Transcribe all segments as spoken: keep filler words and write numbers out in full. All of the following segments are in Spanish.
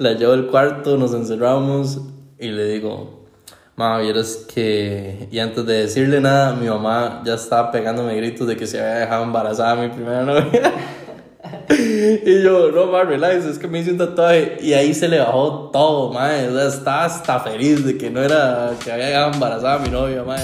la llevo al cuarto, nos encerramos y le digo, mamá, vieras que... Y antes de decirle nada, mi mamá ya estaba pegándome gritos de que se había dejado embarazada mi primera novia. Y yo, no, ma, relax, es que me hice un tatuaje. Y ahí se le bajó todo, ma. O sea, estaba hasta feliz de que no era que había dejado embarazada a mi novia, ma.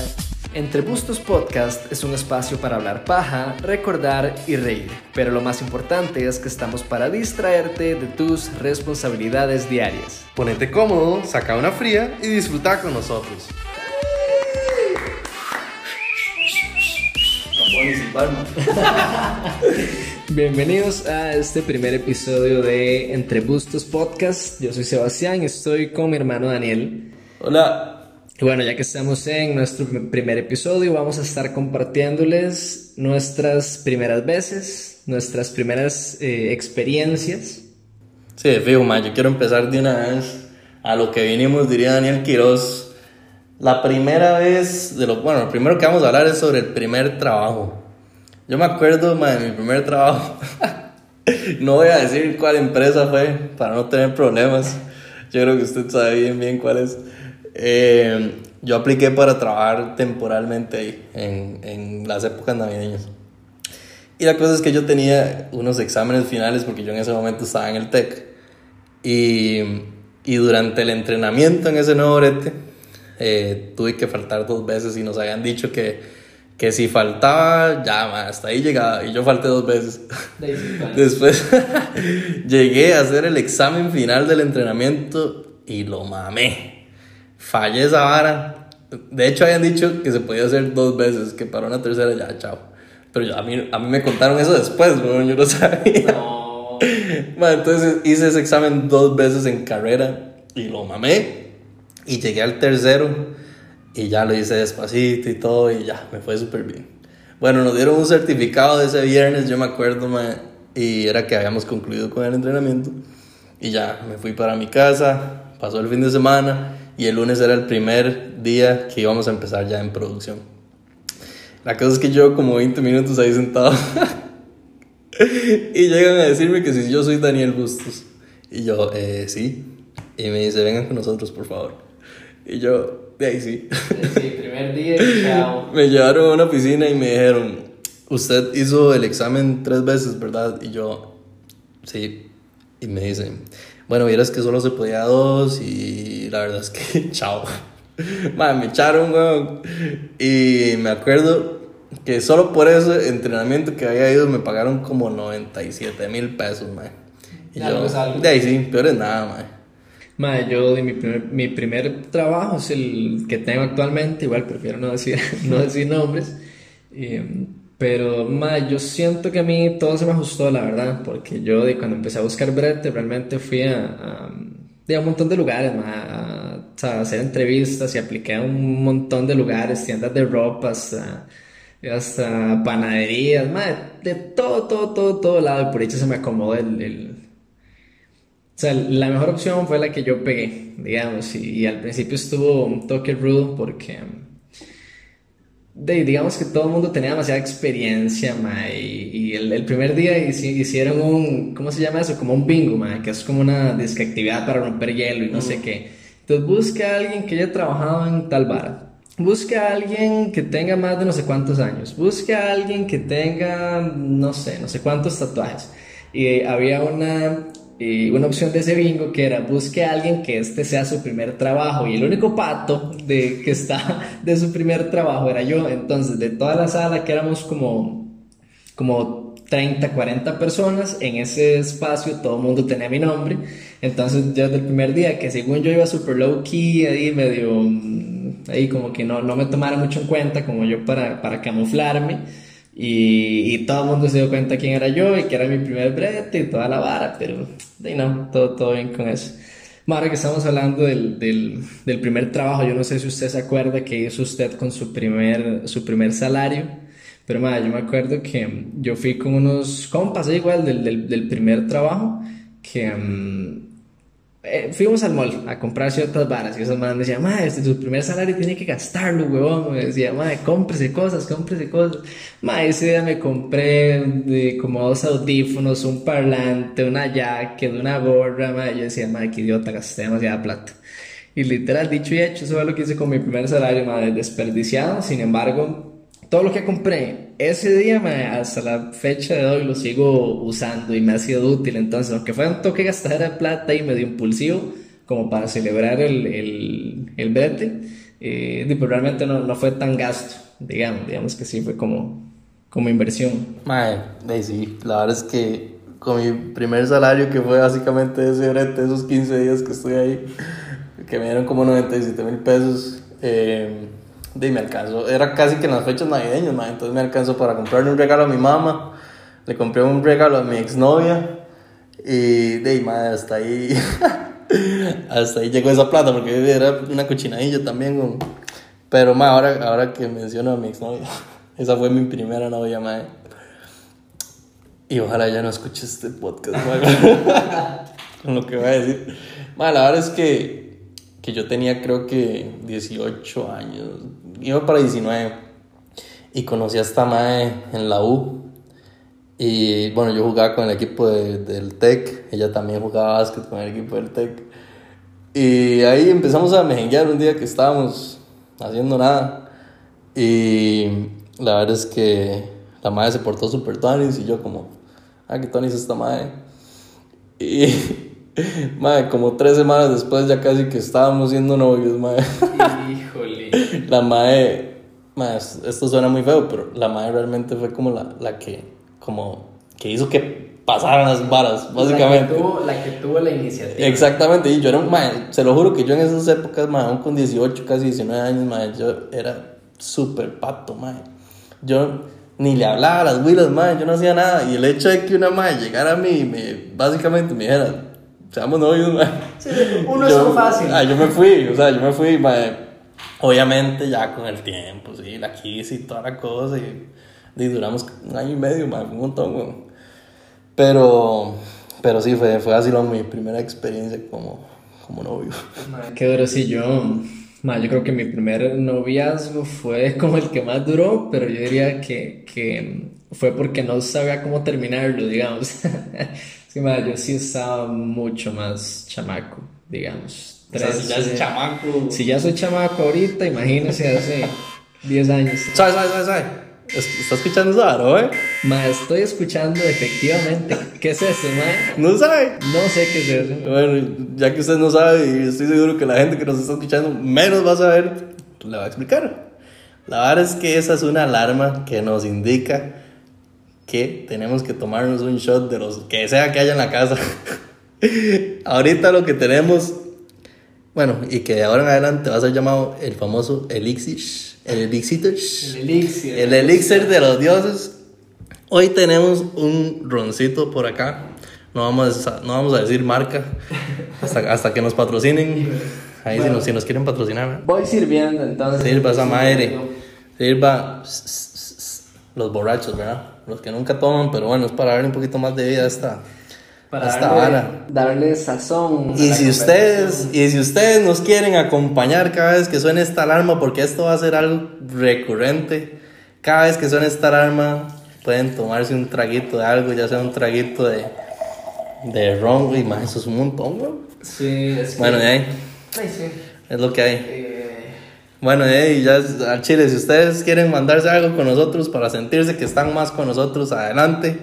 Entre Bustos Podcast es un espacio para hablar paja, recordar y reír. Pero lo más importante es que estamos para distraerte de tus responsabilidades diarias. Ponete cómodo, saca una fría y disfruta con nosotros. Bienvenidos a este primer episodio de Entre Bustos Podcast. Yo soy Sebastián y estoy con mi hermano Daniel. Hola. Y bueno, ya que estamos en nuestro primer episodio, vamos a estar compartiéndoles nuestras primeras veces, nuestras primeras eh, experiencias. Sí, fijo, ma, yo quiero empezar de una vez a lo que vinimos, diría Daniel Quiroz. La primera vez, de lo, bueno, lo primero que vamos a hablar es sobre el primer trabajo. Yo me acuerdo, ma, de mi primer trabajo. No voy a decir cuál empresa fue, para no tener problemas. Yo creo que usted sabe bien, bien cuál es. Eh, yo apliqué para trabajar temporalmente ahí, en, en las épocas navideñas. Y la cosa es que yo tenía unos exámenes finales, porque yo en ese momento estaba en el TEC. Y, y durante el entrenamiento en ese nuevo brete... Eh, tuve que faltar dos veces y nos habían dicho que, que si faltaba ya, man, hasta ahí llegaba, y yo falté dos veces. Después llegué a hacer el examen final del entrenamiento y lo mamé, fallé esa vara. De hecho habían dicho que se podía hacer dos veces, que para una tercera ya, chao. Pero yo, a, mí, a mí me contaron eso después, bueno, yo no sabía, no. Man, entonces hice ese examen dos veces en carrera y lo mamé. Y llegué al tercero y ya lo hice despacito y todo, y ya, me fue súper bien. Bueno, nos dieron un certificado de ese viernes, yo me acuerdo, ma, y era que habíamos concluido con el entrenamiento. Y ya, me fui para mi casa, pasó el fin de semana, y el lunes era el primer día que íbamos a empezar ya en producción. La cosa es que yo como veinte minutos ahí sentado, y llegan a decirme que si yo soy Daniel Bustos. Y yo, eh, sí. Y me dice, vengan con nosotros, por favor. Y yo, de ahí sí. Sí, primer día, chao. Me llevaron a una oficina y me dijeron, usted hizo el examen tres veces, ¿verdad? Y yo, sí. Y me dicen, bueno, vieras que solo se podía dos y la verdad es que, chao. Man, me echaron, weón. Y me acuerdo que solo por ese entrenamiento que había ido me pagaron como noventa y siete mil pesos, man. Y ya yo, no salgo. De ahí sí, peor es nada, man. Madre, yo de mi primer, mi primer trabajo es el que tengo actualmente, igual prefiero no decir, no decir nombres, eh, pero madre, yo siento que a mí todo se me ajustó, la verdad, porque yo de cuando empecé a buscar brete realmente fui a, a, de a un montón de lugares, madre, a, a hacer entrevistas y apliqué a un montón de lugares, tiendas de ropa, hasta, hasta panaderías, madre, de todo, todo, todo, todo lado, y por eso se me acomodó el... el O sea, la mejor opción fue la que yo pegué, digamos, y, y al principio estuvo un toque rudo porque, de, digamos que todo el mundo tenía demasiada experiencia, ma, y, y el, el primer día hicieron un, ¿cómo se llama eso? Como un bingo, ma, que es como una disque actividad para romper hielo y no sé qué. Entonces busca a alguien que haya trabajado en tal vara, busca a alguien que tenga más de no sé cuántos años, busca a alguien que tenga, no sé, no sé cuántos tatuajes. Y eh, había una... Y una opción de ese bingo que era busque a alguien que este sea su primer trabajo, y el único pato de, que está de su primer trabajo era yo. Entonces de toda la sala, que éramos como, como treinta, cuarenta personas, en ese espacio todo el mundo tenía mi nombre. Entonces yo desde el primer día, que según yo iba super low key, ahí medio, ahí como que no, no me tomara mucho en cuenta, como yo para, para camuflarme. Y, y todo el mundo se dio cuenta quién era yo y que era mi primer brete y toda la vara, pero de no, todo, todo bien con eso. Ahora que estamos hablando del, del, del primer trabajo, yo no sé si usted se acuerda que hizo usted con su primer, su primer salario, pero madre, yo me acuerdo que yo fui con unos compas, igual del, del, del primer trabajo, que... Um, eh, fuimos al mall a comprar ciertas varas y esos manes me decían, madre, este es su primer salario, tiene que gastarlo, huevón. Me decía, madre, cómprese cosas, cómprese cosas. Madre, ese día me compré de, como dos audífonos, un parlante, una jacket, una gorra, madre. Yo decía, madre, qué idiota, gasté demasiada plata. Y literal, dicho y hecho, eso es lo que hice con mi primer salario, madre, desperdiciado. Sin embargo, todo lo que compré ese día, madre, hasta la fecha de hoy lo sigo usando y me ha sido útil. Entonces, aunque fue un toque gastadera de plata y medio impulsivo, como para celebrar el, el, el brete, eh, pero realmente no, no fue tan gasto, digamos, digamos que sí fue como, como inversión. Madre, sí, la verdad es que con mi primer salario, que fue básicamente ese brete, esos quince días que estoy ahí, que me dieron como noventa y siete mil pesos, eh, de, me alcanzó, era casi que en las fechas navideñas, man, entonces me alcanzó para comprarle un regalo a mi mamá, le compré un regalo a mi exnovia, y de, madre, hasta ahí, hasta ahí llegó esa plata, porque era una cochinadilla también, man. Pero, man, ahora, ahora que menciono a mi exnovia, esa fue mi primera novia, madre, y ojalá ya no escuche este podcast, con lo que voy a decir, man. La verdad es que que yo tenía creo que dieciocho años, iba para diecinueve, y conocí a esta mae en la U, y bueno, yo jugaba con el equipo de, del TEC, ella también jugaba básquet con el equipo del TEC, y ahí empezamos a mejenguear un día que estábamos haciendo nada, y la verdad es que la mae se portó super tonis, y yo como, ah, que tonis esta mae, y... Madre, como tres semanas después ya casi que estábamos siendo novios, madre. Híjole. La madre, madre, esto suena muy feo, pero la madre realmente fue como la, la que, como, que hizo que pasaran las varas, básicamente. La que tuvo la, que tuvo la iniciativa. Exactamente, y yo era, madre, se lo juro que yo en esas épocas, madre, aún con dieciocho, casi diecinueve años, madre, yo era súper pato, madre. Yo ni le hablaba a las huilas, madre, yo no hacía nada, y el hecho de que una madre llegara a mí y me, básicamente me dijera... Seamos novios, mae. Sí, uno yo, es muy fácil. Ah, yo me fui, o sea, yo me fui, mae. Obviamente, ya con el tiempo, sí, la quise y toda la cosa. Y, y duramos un año y medio, mae, un montón, güey. Pero, pero sí, fue, fue así lo, mi primera experiencia como, como novio. Mae, qué duro, sí, yo. Mae, yo creo que mi primer noviazgo fue como el que más duró, pero yo diría que, que fue porque no sabía cómo terminarlo, digamos. Sí, madre, yo sí estaba mucho más chamaco, digamos. Tres, o sea, si ya es eh, chamaco. Si ya soy chamaco ahorita, imagínese hace diez años. ¿Sabes, sabes, sabes? Sabe. ¿Estás escuchando eso, Aro, eh? Madre, estoy escuchando efectivamente. ¿Qué es eso, madre? No sabe. No sé qué es eso. Bueno, ya que usted no sabe, y estoy seguro que la gente que nos está escuchando menos va a saber, le va a explicar. La verdad es que esa es una alarma que nos indica que tenemos que tomarnos un shot de los que sea que haya en la casa. Ahorita lo que tenemos, bueno, y que de ahora en adelante va a ser llamado el famoso elixir, el elixir, el elixir, el elixir de los dioses. Hoy tenemos un roncito por acá, no vamos a, no vamos a decir marca hasta, hasta que nos patrocinen. Ahí bueno, si, nos, si nos quieren patrocinar. Voy sirviendo entonces. Sirva esa madre, sirva los borrachos, ¿verdad? Los que nunca toman, pero bueno, es para darle un poquito más de vida a esta, para a esta darle, vara. Darle sazón. Y si, ustedes, y si ustedes nos quieren acompañar cada vez que suene esta alarma, porque esto va a ser algo recurrente, cada vez que suene esta alarma pueden tomarse un traguito de algo, ya sea un traguito de, de ron, y más, eso es un montón, güey. Sí, es que... Bueno, de ahí. Ay, sí. Es lo que hay. Eh... Bueno, eh, ya al chile, si ustedes quieren mandarse algo con nosotros para sentirse que están más con nosotros, adelante.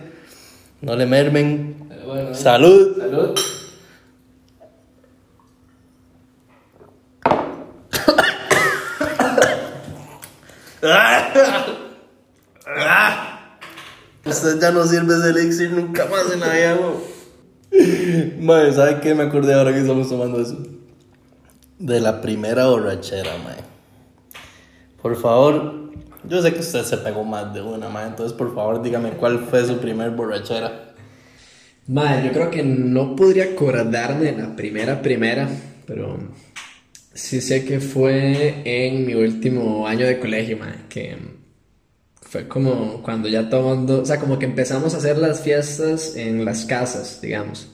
No le mermen. Bueno, salud. Salud. Usted ya no sirve ese elixir nunca más en la vida, güey. Mae, ¿sabe qué? Me acordé ahora que estamos tomando eso. De la primera borrachera, mae. Por favor, yo sé que usted se pegó más de una, mae, entonces por favor dígame cuál fue su primer borrachera. Mae, yo creo que no podría acordarme de la primera primera, pero sí sé que fue en mi último año de colegio, mae, que fue como cuando ya todo mundo, o sea, como que empezamos a hacer las fiestas en las casas, digamos.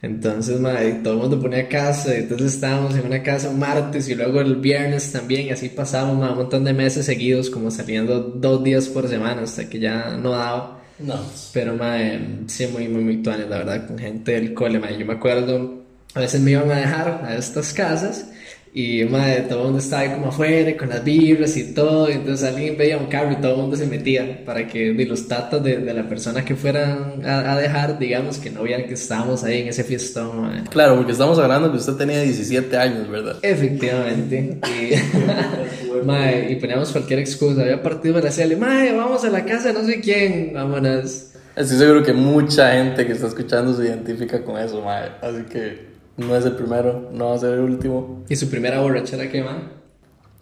Entonces, madre, todo el mundo ponía casa, entonces estábamos en una casa un martes y luego el viernes también, y así pasábamos, madre, un montón de meses seguidos, como saliendo dos días por semana, hasta que ya no daba. No. Pero, madre, sí, muy, muy, muy tuanes, la verdad, con gente del cole, madre. Yo me acuerdo, a veces me iban a dejar a estas casas y, madre, todo el mundo estaba ahí como afuera con las vibras y todo, y entonces alguien veía un carro y todo el mundo se metía para que de los tatas de, de la persona que fueran a, a dejar, digamos, que no vieran que estábamos ahí en ese fiestón, madre. Claro, porque estamos hablando que usted tenía diecisiete años, ¿verdad? Efectivamente. Y, madre, y poníamos cualquier excusa, había partido para decirle, madre, vamos a la casa de no sé quién, vámonos. Estoy seguro que mucha gente que está escuchando se identifica con eso, madre, así que... No es el primero, no va a ser el último. ¿Y su primera borrachera qué, man?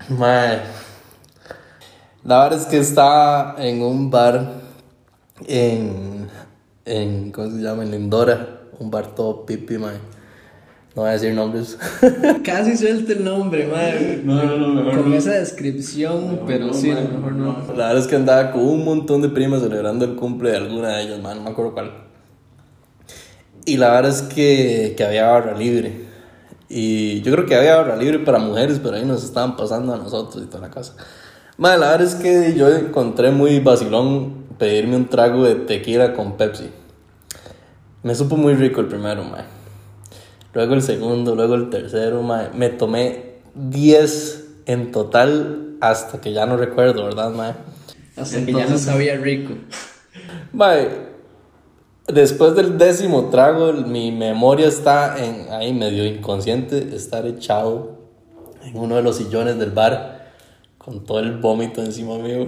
Man, la verdad es que estaba en un bar en, en ¿cómo se llama? En Lindora, un bar todo pipi, man. No voy a decir nombres. Casi suelta el nombre, man. No, no, no, mejor con no. Esa descripción, no, pero no, sí, man, mejor no. La verdad es que andaba con un montón de primas celebrando el cumple de alguna de ellas, man, no me acuerdo cuál. Y la verdad es que, que había barra libre. Y yo creo que había barra libre para mujeres, pero ahí nos estaban pasando a nosotros y toda la cosa. Madre, la verdad es que yo encontré muy vacilón pedirme un trago de tequila con Pepsi. Me supo muy rico el primero, madre. Luego el segundo, luego el tercero, madre. Me tomé diez en total hasta que ya no recuerdo, ¿verdad, madre? Hasta entonces, que ya no sabía rico. Madre... Después del décimo trago, mi memoria está en, ahí medio inconsciente, estar echado en uno de los sillones del bar con todo el vómito encima mío.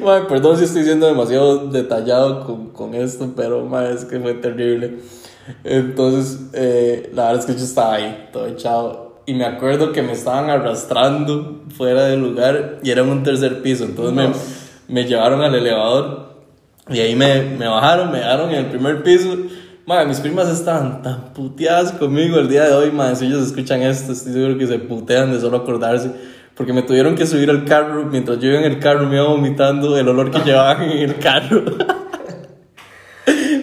Madre, perdón si estoy siendo demasiado detallado con, con esto, pero madre, es que fue terrible. Entonces, eh, la verdad es que yo estaba ahí, todo echado. Y me acuerdo que me estaban arrastrando fuera del lugar y era un tercer piso, entonces no. me, me llevaron al elevador. Y ahí me, me bajaron, me dejaron en el primer piso. Madre, mis primas estaban tan puteadas conmigo el día de hoy, madre. Si ellos escuchan esto, estoy seguro que se putean de solo acordarse. Porque me tuvieron que subir al carro. Mientras yo iba en el carro, me iba vomitando el olor que llevaban en el carro.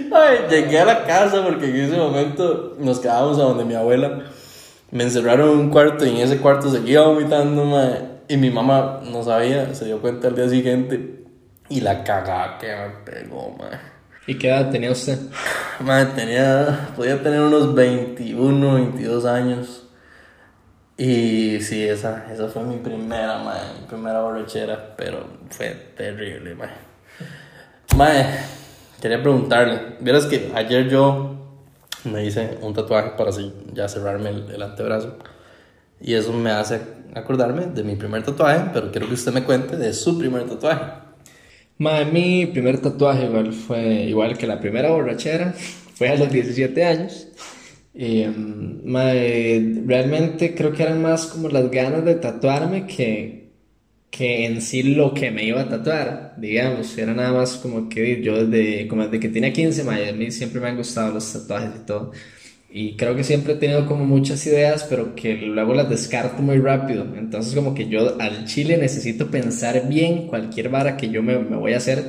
Madre, llegué a la casa porque en ese momento nos quedábamos a donde mi abuela. Me encerraron en un cuarto y en ese cuarto seguía vomitando, madre. Y mi mamá no sabía, se dio cuenta al día siguiente. Y la cagada que me pegó, madre. ¿Y qué edad tenía usted? Madre, tenía... Podía tener unos veintiuno, veintidós años. Y sí, esa, esa fue mi primera, madre. Mi primera borrachera, pero fue terrible, madre. Madre, quería preguntarle. Vieras que ayer yo me hice un tatuaje para así ya cerrarme el, el antebrazo. Y eso me hace acordarme de mi primer tatuaje, pero quiero que usted me cuente de su primer tatuaje. Madre, mi primer tatuaje igual fue igual que la primera borrachera, fue a los diecisiete años. Y, madre, realmente creo que eran más como las ganas de tatuarme que, que en sí lo que me iba a tatuar, digamos. Era nada más como que yo desde, como desde que tenía quince, madre, a mí siempre me han gustado los tatuajes y todo. Y creo que siempre he tenido como muchas ideas, pero que luego las descarto muy rápido. Entonces como que yo al chile necesito pensar bien cualquier vara que yo me, me voy a hacer.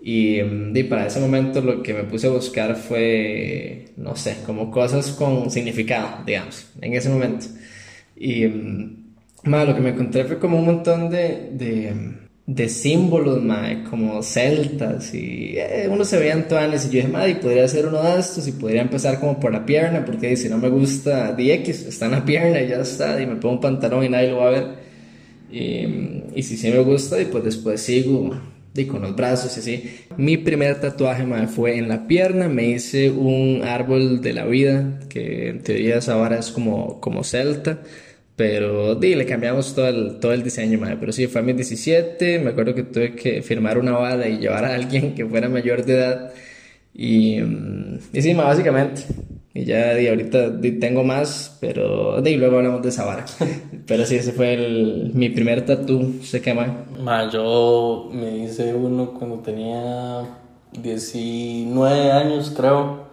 Y, y para ese momento lo que me puse a buscar fue, no sé, como cosas con significado, digamos, en ese momento. Y más lo que me encontré fue como un montón de... de de símbolos, mae, como celtas y eh, uno se veían tuanes y yo dije, mae, podría hacer uno de estos y podría empezar como por la pierna, porque si no me gusta D X, está en la pierna y ya está, y me pongo un pantalón y nadie lo va a ver, y, y si sí me gusta, y pues después sigo y con los brazos y así. Mi primer tatuaje, mae, fue en la pierna, me hice un árbol de la vida, que en teoría esa vara es como, como celta. Pero di, le cambiamos todo el, todo el diseño, madre. Pero sí, fue a mis diecisiete. Me acuerdo que tuve que firmar una bala y llevar a alguien que fuera mayor de edad. Y, y sí, madre, básicamente. Y ya di, ahorita di, tengo más, pero di, luego hablamos de esa vara. Pero sí, ese fue el, mi primer tatú. ¿Sé qué, madre? Madre, yo me hice uno cuando tenía diecinueve años, creo.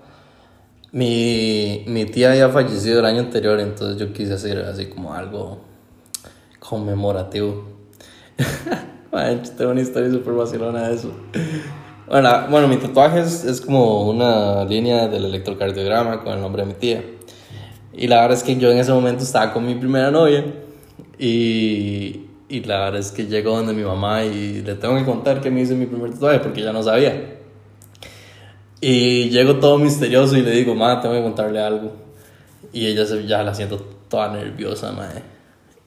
Mi, mi tía había fallecido el año anterior, entonces yo quise hacer así como algo conmemorativo. Man, tengo una historia súper vacilona de eso. Bueno, bueno, mi tatuaje es, es como una línea del electrocardiograma con el nombre de mi tía. Y la verdad es que yo en ese momento estaba con mi primera novia. Y, y la verdad es que llego donde mi mamá y le tengo que contar que me hice mi primer tatuaje porque ella no sabía. Y llego todo misterioso y le digo, ma, tengo que contarle algo. Y ella se, ya la siento toda nerviosa, madre.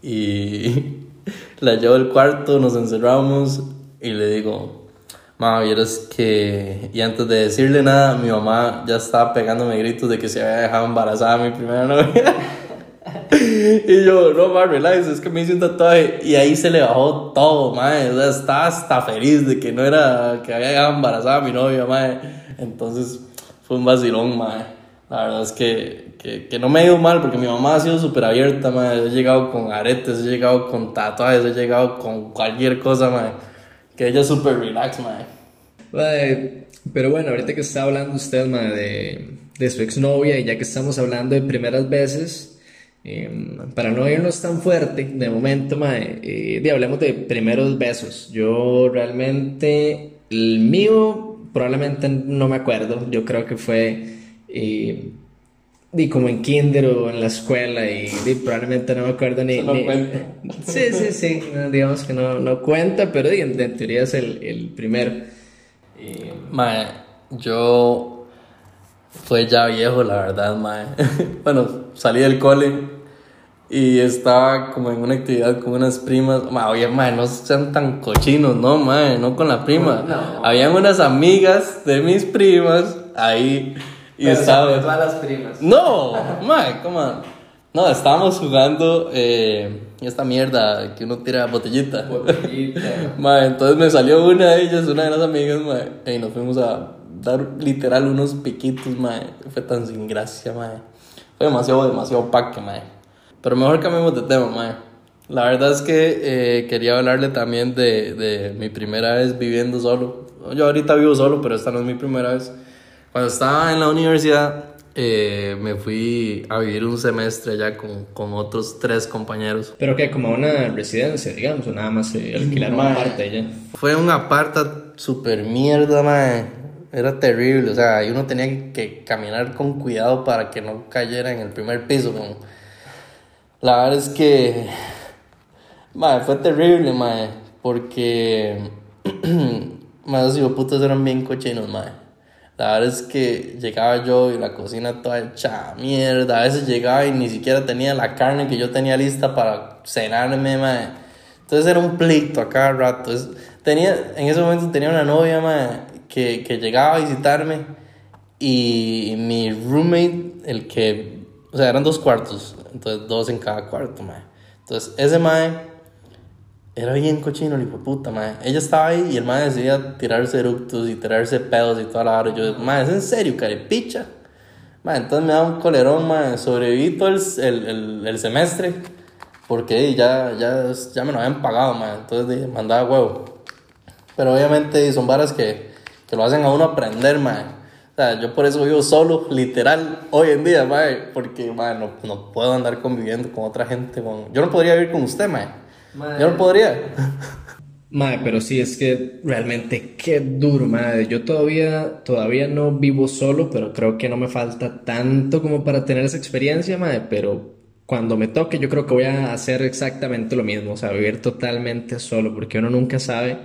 Y la llevo al cuarto, nos encerramos y le digo... Ma, vieras que... Y antes de decirle nada, mi mamá ya estaba pegándome gritos de que se había dejado embarazada mi primera novia. Y yo, no, ma, relax, es que me hice un tatuaje. Y ahí se le bajó todo, ma. O sea, estaba hasta feliz de que no era... Que había dejado embarazada mi novia, ma. Entonces, fue un vacilón, ma. La verdad es que... Que, que no me ha ido mal, porque mi mamá ha sido súper abierta, ma. He llegado con aretes, he llegado con tatuajes, he llegado con cualquier cosa, ma. Que ella es súper relax, mae. Pero bueno, ahorita que está hablando usted, mae, de, de su exnovia, y ya que estamos hablando de primeras veces, eh, para no irnos tan fuerte de momento, mae, eh, de, hablemos de primeros besos. Yo realmente, el mío, probablemente no me acuerdo. Yo creo que fue eh, y como en kinder o en la escuela, y, y probablemente no me acuerdo ni... No ni cuenta. Sí, sí, sí, no, digamos que no, no cuenta, pero en teoría es el, el primero. Y... Mae, yo fue ya viejo, la verdad, mae. Bueno, salí del cole y estaba como en una actividad con unas primas. Mae, oye, mae, no sean tan cochinos, no, mae, no con la prima. No. Habían unas amigas de mis primas ahí... Y estábamos todas las primas. No, mae, come on. No, estábamos jugando eh, esta mierda que uno tira botellita. Botellita. Mae, entonces me salió una de ellas, una de las amigas, mae, y nos fuimos a dar literal unos piquitos, mae. Fue tan sin gracia, mae. Fue demasiado, demasiado paque, mae. Pero mejor cambiemos de tema, mae. La verdad es que eh, quería hablarle también de, de mi primera vez viviendo solo. Yo ahorita vivo solo, pero esta no es mi primera vez. Cuando estaba en la universidad, eh, me fui a vivir un semestre allá con, con otros tres compañeros. ¿Pero qué? ¿Como una residencia, digamos? ¿O nada más eh, alquilar una aparta y ya? Fue una aparta súper mierda, mae. Era terrible, o sea, uno tenía que caminar con cuidado para que no cayera en el primer piso. Como... La verdad es que... Mae, fue terrible, mae. Porque... mae, los hijoputas eran bien cochinos, mae. La verdad es que llegaba yo y la cocina toda hecha mierda. A veces llegaba y ni siquiera tenía la carne que yo tenía lista para cenarme, mae. Entonces era un pleito a cada rato. Es, tenía, en ese momento tenía una novia, mae, que, que llegaba a visitarme. Y mi roommate, el que... O sea, eran dos cuartos. Entonces dos en cada cuarto, mae. Entonces ese mae... Era bien cochino, el hijo de puta, mae. Ella estaba ahí y el mae decidía tirarse eructos y tirarse pedos y toda la hora. Yo, mae, ¿es en serio, carepicha? Mae, entonces me daba un colerón, mae. Sobreviví todo el, el, el, el semestre porque ya, ya, ya me lo habían pagado, mae. Entonces dije, mandaba huevo. Pero obviamente son varas que, que lo hacen a uno aprender, mae. O sea, yo por eso vivo solo, literal, hoy en día, mae. Porque, mae, no, no puedo andar conviviendo con otra gente. Con... Yo no podría vivir con usted, mae. Madre. Yo no podría. Madre, pero sí, es que realmente qué duro, madre. Yo todavía, todavía no vivo solo, pero creo que no me falta tanto como para tener esa experiencia, madre. Pero cuando me toque, yo creo que voy a hacer exactamente lo mismo. O sea, vivir totalmente solo, porque uno nunca sabe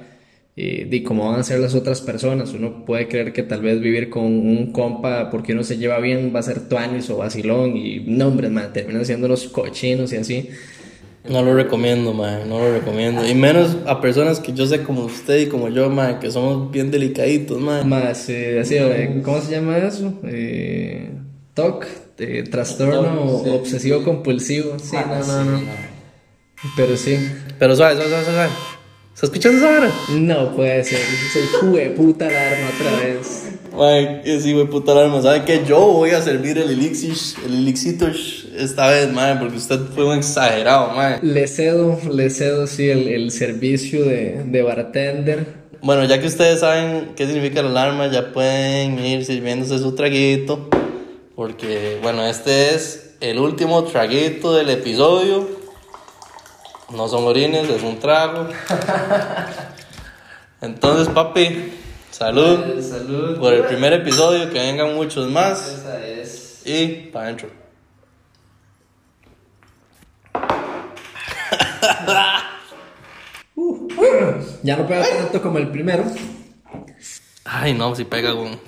eh, de cómo van a ser las otras personas. Uno puede creer que tal vez vivir con un compa porque uno se lleva bien va a ser tuanis o vacilón. Y no, hombre, madre, terminan siendo los cochinos y así. No lo recomiendo, mae, no lo recomiendo. Y menos a personas que yo sé como usted y como yo, mae, que somos bien delicaditos, mae. Mae, sí, así, ¿cómo se llama eso? Eh, T O C, eh, trastorno sí, obsesivo sí. compulsivo. Sí, ah, no, sí, no, no, no. Pero sí. Pero suave, suave, suave, suave. ¿Estás escuchando esa vara? No puede ser, soy jueputa alarma otra vez. Mae, es jueputa alarma, ¿sabe qué? Yo voy a servir el elixir, el elixito esta vez, mae, porque usted fue un exagerado, mae. Le cedo, le cedo, sí, el, el servicio de, de bartender. Bueno, ya que ustedes saben qué significa la alarma, ya pueden ir sirviéndose su traguito. Porque, bueno, este es el último traguito del episodio. No son orines, es un trago. Entonces, papi, Salud. Eh, salud. Por el primer episodio, que vengan muchos más. Esa es. Y para adentro. uh, ya no pega tanto como el primero. Ay, no, si pega, güey.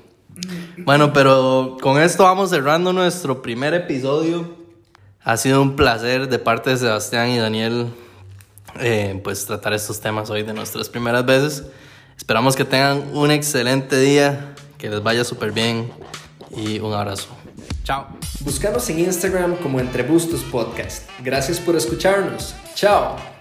Bueno, pero con esto vamos cerrando nuestro primer episodio. Ha sido un placer de parte de Sebastián y Daniel eh, pues tratar estos temas hoy de nuestras primeras veces. Esperamos que tengan un excelente día, que les vaya súper bien y un abrazo. Chao. Búscanos en Instagram como Entre Bustos Podcast. Gracias por escucharnos. Chao.